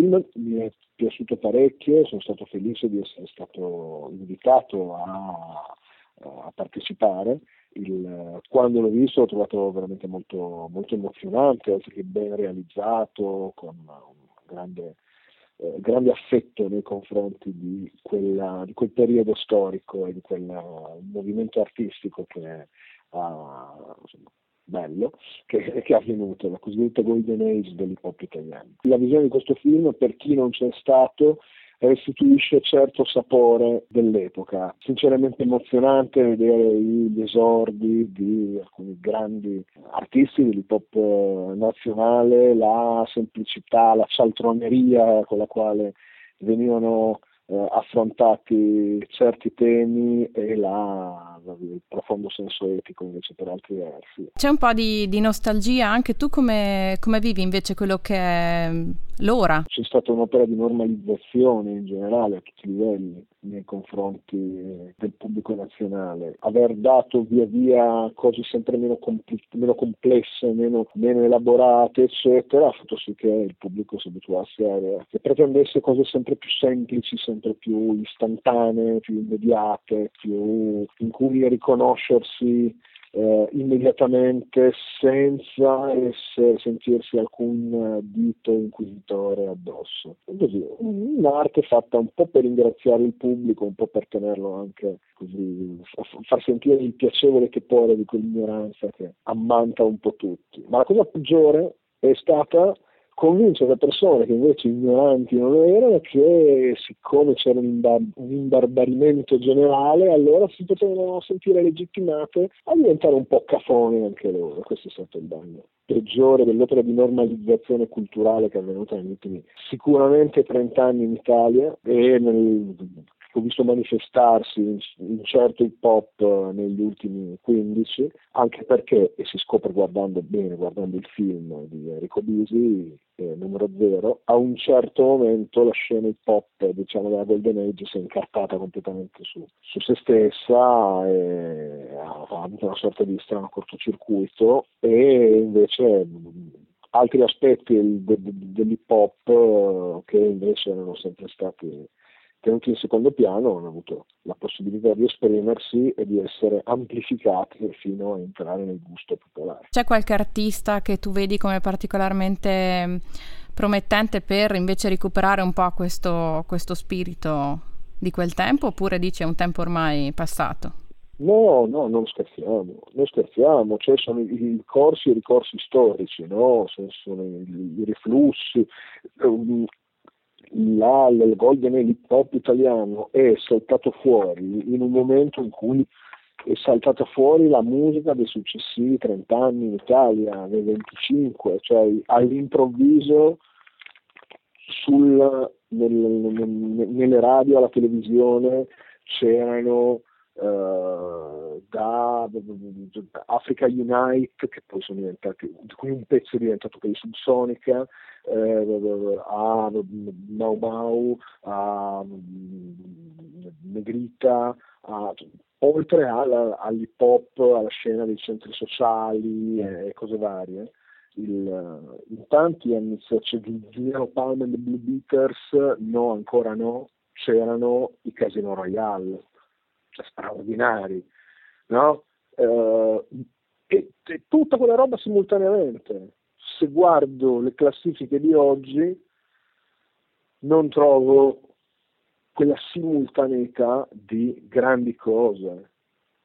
film mi è piaciuto parecchio, sono stato felice di essere stato invitato a partecipare. Quando l'ho visto l'ho trovato veramente molto, molto emozionante, oltre che ben realizzato, con un grande affetto nei confronti di quel periodo storico e di quel movimento artistico che insomma, bello che è avvenuto, la cosiddetta Golden Age dell'hip hop italiano. La visione di questo film, per chi non c'è stato, restituisce certo sapore dell'epoca. Sinceramente emozionante vedere gli esordi di alcuni grandi artisti dell'hip hop nazionale, la semplicità, la cialtroneria con la quale venivano affrontati certi temi e il profondo senso etico invece per altri versi. C'è un po' di nostalgia anche tu, come vivi invece quello che è l'ora? C'è stata un'opera di normalizzazione in generale a tutti i livelli nei confronti del pubblico nazionale, aver dato via via cose sempre meno complesse, meno elaborate eccetera, ha fatto sì che il pubblico si abituasse che pretendesse cose sempre più semplici, sempre più istantanee, più immediate, in cui riconoscersi immediatamente senza sentirsi alcun dito inquisitore addosso. Così, un'arte fatta un po' per ringraziare il pubblico, un po' per tenerlo anche così, far sentire il piacevole tepore di quell'ignoranza che ammanta un po' tutti. Ma la cosa peggiore è stata convincere le persone che invece ignoranti non erano, che siccome c'era un imbarbarimento generale, allora si potevano sentire legittimate a diventare un po' cafoni anche loro. Questo è stato il danno peggiore dell'opera di normalizzazione culturale che è avvenuta negli ultimi sicuramente 30 anni in Italia, e ho visto manifestarsi in certo hip hop negli ultimi 15, anche perché, e si scopre guardando il film di Enrico Bisi, Numero 0, a un certo momento la scena hip hop, diciamo, della Golden Age si è incartata completamente su se stessa, e ha avuto una sorta di strano cortocircuito, e invece altri aspetti dell'hip hop che invece erano sempre stati tenuti in secondo piano hanno avuto la possibilità di esprimersi e di essere amplificati fino a entrare nel gusto popolare. C'è qualche artista che tu vedi come particolarmente promettente per invece recuperare un po' questo spirito di quel tempo, oppure dici è un tempo ormai passato? No, non scherziamo, cioè sono i ricorsi storici, no? Sono i riflussi. Il Golden Age hip hop italiano è saltato fuori in un momento in cui è saltata fuori la musica dei successivi 30 anni in Italia, dei 25, cioè all'improvviso nelle radio, alla televisione c'erano da Africa Unite, che poi sono diventati, di cui un pezzo è diventato quello di Subsonica, a Mau Mau, a Negrita, oltre all'hip hop, alla scena dei centri sociali e cose varie. In tanti anni c'erano Palm and the Bluebeaters, no, ancora no, c'erano i Casino Royale, straordinari, no? E tutta quella roba simultaneamente. Se guardo le classifiche di oggi non trovo quella simultaneità di grandi cose,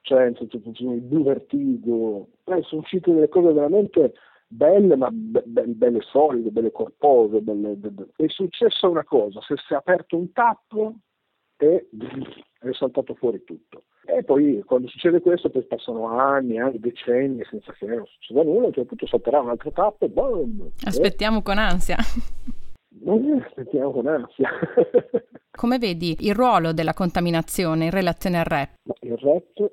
cioè il Blu Vertigo, sono uscite delle cose veramente belle, ma belle solide, belle corpose, è successa una cosa, si è aperto un tappo e è saltato fuori tutto. E poi quando succede questo, poi passano anni, decenni senza che non succeda nulla, cioè tutto salterà un'altra tappa e boom! Aspettiamo con ansia. Aspettiamo con ansia. Come vedi il ruolo della contaminazione in relazione al rap? Il rap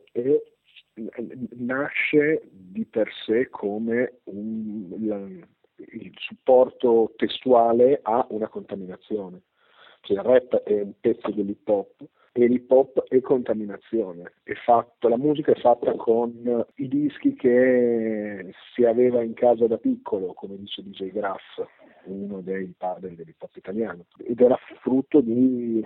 nasce di per sé come il supporto testuale a una contaminazione. Cioè il rap è un pezzo dell'hip hop e l'hip hop è contaminazione, la musica è fatta con i dischi che si aveva in casa da piccolo, come dice DJ Grass, uno dei padri dell'hip hop italiano, ed era frutto di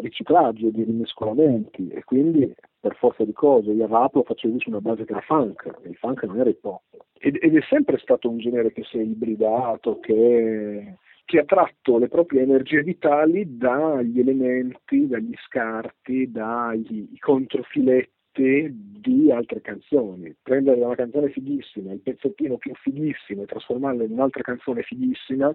riciclaggio, di rimescolamenti, e quindi per forza di cose il rap lo facevi su una base che era funk, il funk non era hip hop, ed è sempre stato un genere che si è ibridato, che ha tratto le proprie energie vitali dagli elementi, dagli scarti, dai controfiletti di altre canzoni. Prendere una canzone fighissima, il pezzettino più fighissimo, e trasformarlo in un'altra canzone fighissima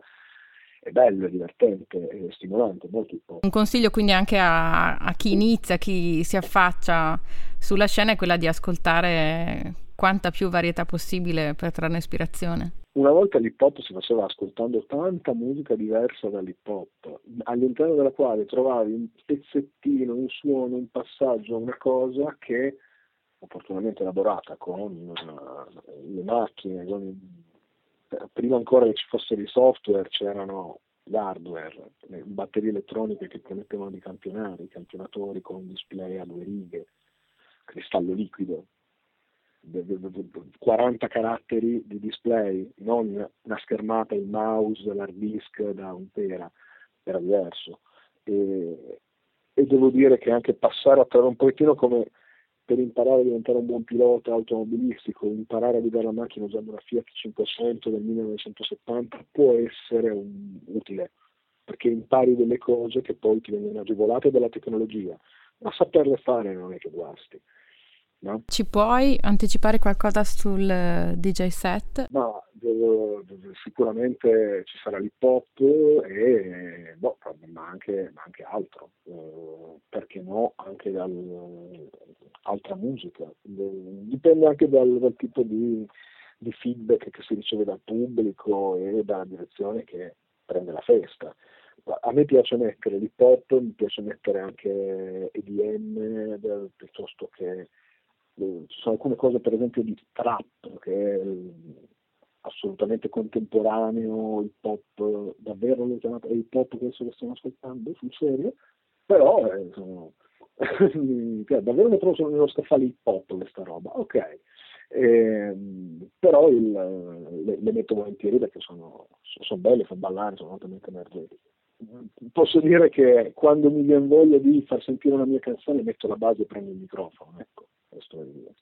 è bello, è divertente, è stimolante, molto importante. Un consiglio quindi anche a chi inizia, chi si affaccia sulla scena, è quella di ascoltare quanta più varietà possibile per trarne ispirazione. Una volta l'hip hop si faceva ascoltando tanta musica diversa dall'hip hop, all'interno della quale trovavi un pezzettino, un suono, un passaggio, una cosa che opportunamente elaborata con le macchine, prima ancora che ci fossero i software c'erano l'hardware, le batterie elettroniche che permettevano di campionare, i campionatori con display a 2 righe, cristallo liquido, 40 caratteri di display, non la schermata, il mouse, l'hard disk da 1 tera, era diverso. E devo dire che anche passare un pochettino, come per imparare a diventare un buon pilota automobilistico, imparare a guidare la macchina usando una Fiat 500 del 1970 può essere utile, perché impari delle cose che poi ti vengono agevolate dalla tecnologia, ma saperle fare non è che guasti. No? Ci puoi anticipare qualcosa sul DJ set? No, sicuramente ci sarà l'hip hop e ma anche altro, perché no, anche altra musica, dipende anche dal tipo di feedback che si riceve dal pubblico e dalla direzione che prende la festa. A me piace mettere l'hip hop, mi piace mettere anche EDM, piuttosto che ci sono alcune cose, per esempio, di trap, che è assolutamente contemporaneo, il pop, davvero l'ho chiamato il pop, questo che stiamo ascoltando, sul serio, però davvero lo trovo nello scaffale hip hop questa roba, ok, però le metto volentieri perché sono belle, fanno ballare, sono altamente energetiche. Posso dire che quando mi viene voglia di far sentire una mia canzone metto la base e prendo il microfono, ecco. Questo è il